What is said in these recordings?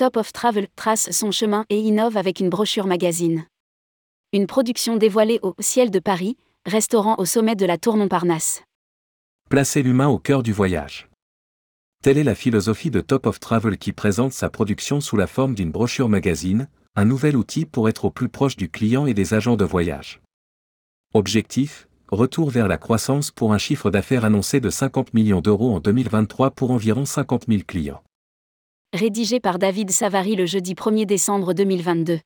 Top of Travel, trace son chemin et innove avec une brochure magazine. Une production dévoilée au Ciel de Paris, restaurant au sommet de la Tour Montparnasse. Placer l'humain au cœur du voyage. Telle est la philosophie de Top of Travel qui présente sa production sous la forme d'une brochure magazine, un nouvel outil pour être au plus proche du client et des agents de voyage. Objectif, retour vers la croissance pour un chiffre d'affaires annoncé de 50 millions d'euros en 2023 pour environ 50 000 clients. Rédigé par David Savary le jeudi 1er décembre 2022.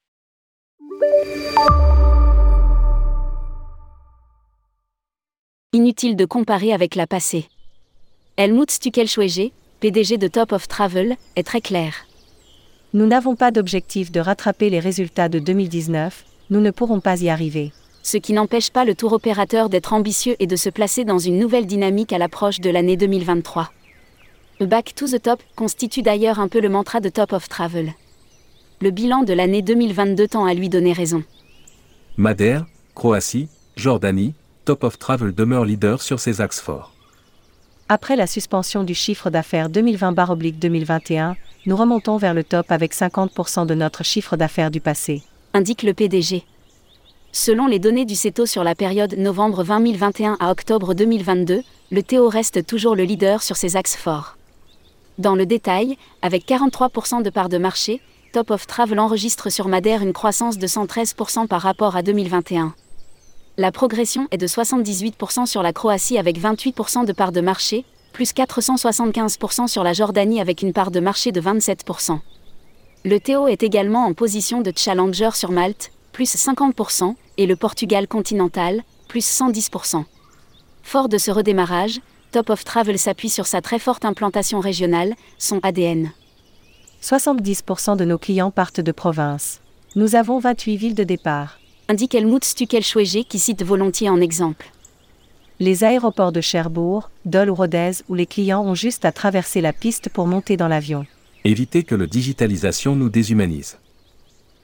Inutile de comparer avec la passée. Helmut Stuckelschweger, PDG de Top of Travel, est très clair. Nous n'avons pas d'objectif de rattraper les résultats de 2019, nous ne pourrons pas y arriver. Ce qui n'empêche pas le tour opérateur d'être ambitieux et de se placer dans une nouvelle dynamique à l'approche de l'année 2023. Back to the Top constitue d'ailleurs un peu le mantra de Top of Travel. Le bilan de l'année 2022 tend à lui donner raison. Madère, Croatie, Jordanie, Top of Travel demeure leader sur ses axes forts. Après la suspension du chiffre d'affaires 2020/2021, nous remontons vers le top avec 50% de notre chiffre d'affaires du passé, indique le PDG. Selon les données du CETO sur la période novembre 2021 à octobre 2022, le TO reste toujours le leader sur ses axes forts. Dans le détail, avec 43% de part de marché, Top of Travel enregistre sur Madère une croissance de 113% par rapport à 2021. La progression est de 78% sur la Croatie avec 28% de part de marché, plus 475% sur la Jordanie avec une part de marché de 27%. Le TO est également en position de challenger sur Malte, plus 50%, et le Portugal continental, plus 110%. Fort de ce redémarrage, Top of Travel s'appuie sur sa très forte implantation régionale, son ADN. 70% de nos clients partent de province. Nous avons 28 villes de départ, indique Helmut Stuckelschweger qui cite volontiers en exemple. Les aéroports de Cherbourg, Dole ou Rodez où les clients ont juste à traverser la piste pour monter dans l'avion. Éviter que la digitalisation nous déshumanise.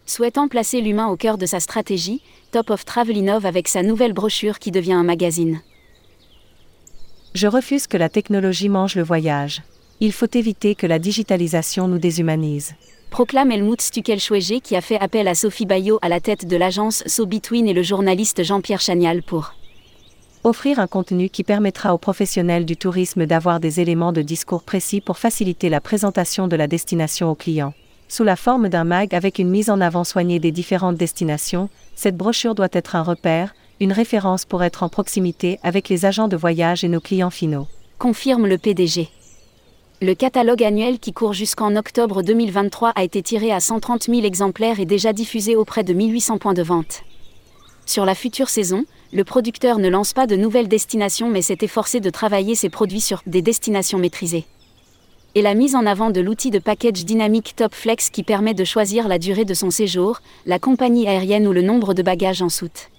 Souhaitant placer l'humain au cœur de sa stratégie, Top of Travel innove avec sa nouvelle brochure qui devient un magazine. Je refuse que la technologie mange le voyage. Il faut éviter que la digitalisation nous déshumanise, proclame Helmut Stuckelschweger qui a fait appel à Sophie Bayot à la tête de l'agence SoBetween et le journaliste Jean-Pierre Chagnal pour offrir un contenu qui permettra aux professionnels du tourisme d'avoir des éléments de discours précis pour faciliter la présentation de la destination aux clients. Sous la forme d'un mag avec une mise en avant soignée des différentes destinations, cette brochure doit être un repère, une référence pour être en proximité avec les agents de voyage et nos clients finaux, confirme le PDG. Le catalogue annuel qui court jusqu'en octobre 2023 a été tiré à 130 000 exemplaires et déjà diffusé auprès de 1800 points de vente. Sur la future saison, le producteur ne lance pas de nouvelles destinations mais s'est efforcé de travailler ses produits sur des destinations maîtrisées. Et la mise en avant de l'outil de package dynamique Top Flex qui permet de choisir la durée de son séjour, la compagnie aérienne ou le nombre de bagages en soute.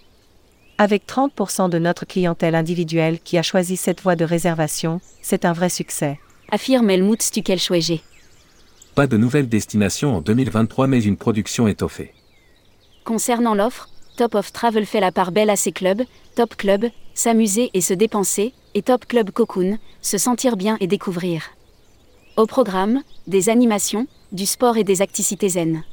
Avec 30% de notre clientèle individuelle qui a choisi cette voie de réservation, c'est un vrai succès, affirme Helmut Stuckelschweger. Pas de nouvelles destinations en 2023 mais une production étoffée. Concernant l'offre, Top of Travel fait la part belle à ses clubs, Top Club, s'amuser et se dépenser, et Top Club Cocoon, se sentir bien et découvrir. Au programme, des animations, du sport et des activités zen.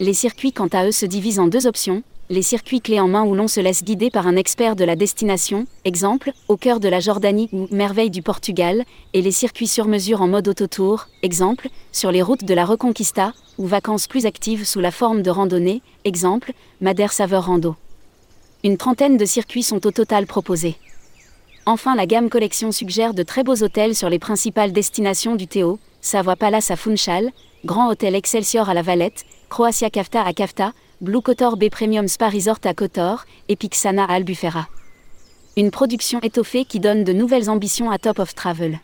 Les circuits quant à eux se divisent en deux options, les circuits clés en main où l'on se laisse guider par un expert de la destination, exemple, au cœur de la Jordanie ou merveille du Portugal, et les circuits sur mesure en mode autotour, exemple, sur les routes de la Reconquista, ou vacances plus actives sous la forme de randonnées, exemple, Madère Saveur Rando. Une trentaine de circuits sont au total proposés. Enfin, la gamme collection suggère de très beaux hôtels sur les principales destinations du TO, Savoie Palace à Funchal, Grand Hôtel Excelsior à La Valette, Croatia Kafta à Kafta, Blue Kotor B Premium Spa Resort à Kotor, et Pixana à Albufera. Une production étoffée qui donne de nouvelles ambitions à Top of Travel.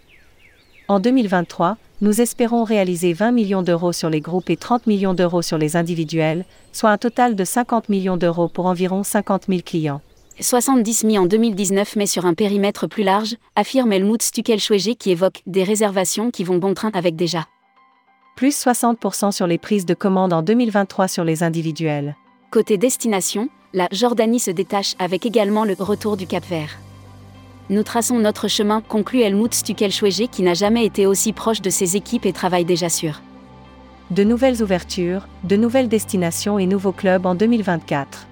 En 2023, nous espérons réaliser 20 millions d'euros sur les groupes et 30 millions d'euros sur les individuels, soit un total de 50 millions d'euros pour environ 50 000 clients. 70 mis en 2019 mais sur un périmètre plus large, affirme Helmut Stuckelschweger qui évoque des réservations qui vont bon train avec déjà. Plus 60% sur les prises de commandes en 2023 sur les individuels. Côté destination, la Jordanie se détache avec également le retour du Cap-Vert. Nous traçons notre chemin, conclut Helmut Stuckelschweger qui n'a jamais été aussi proche de ses équipes et travaille déjà sur de nouvelles ouvertures, de nouvelles destinations et nouveaux clubs en 2024.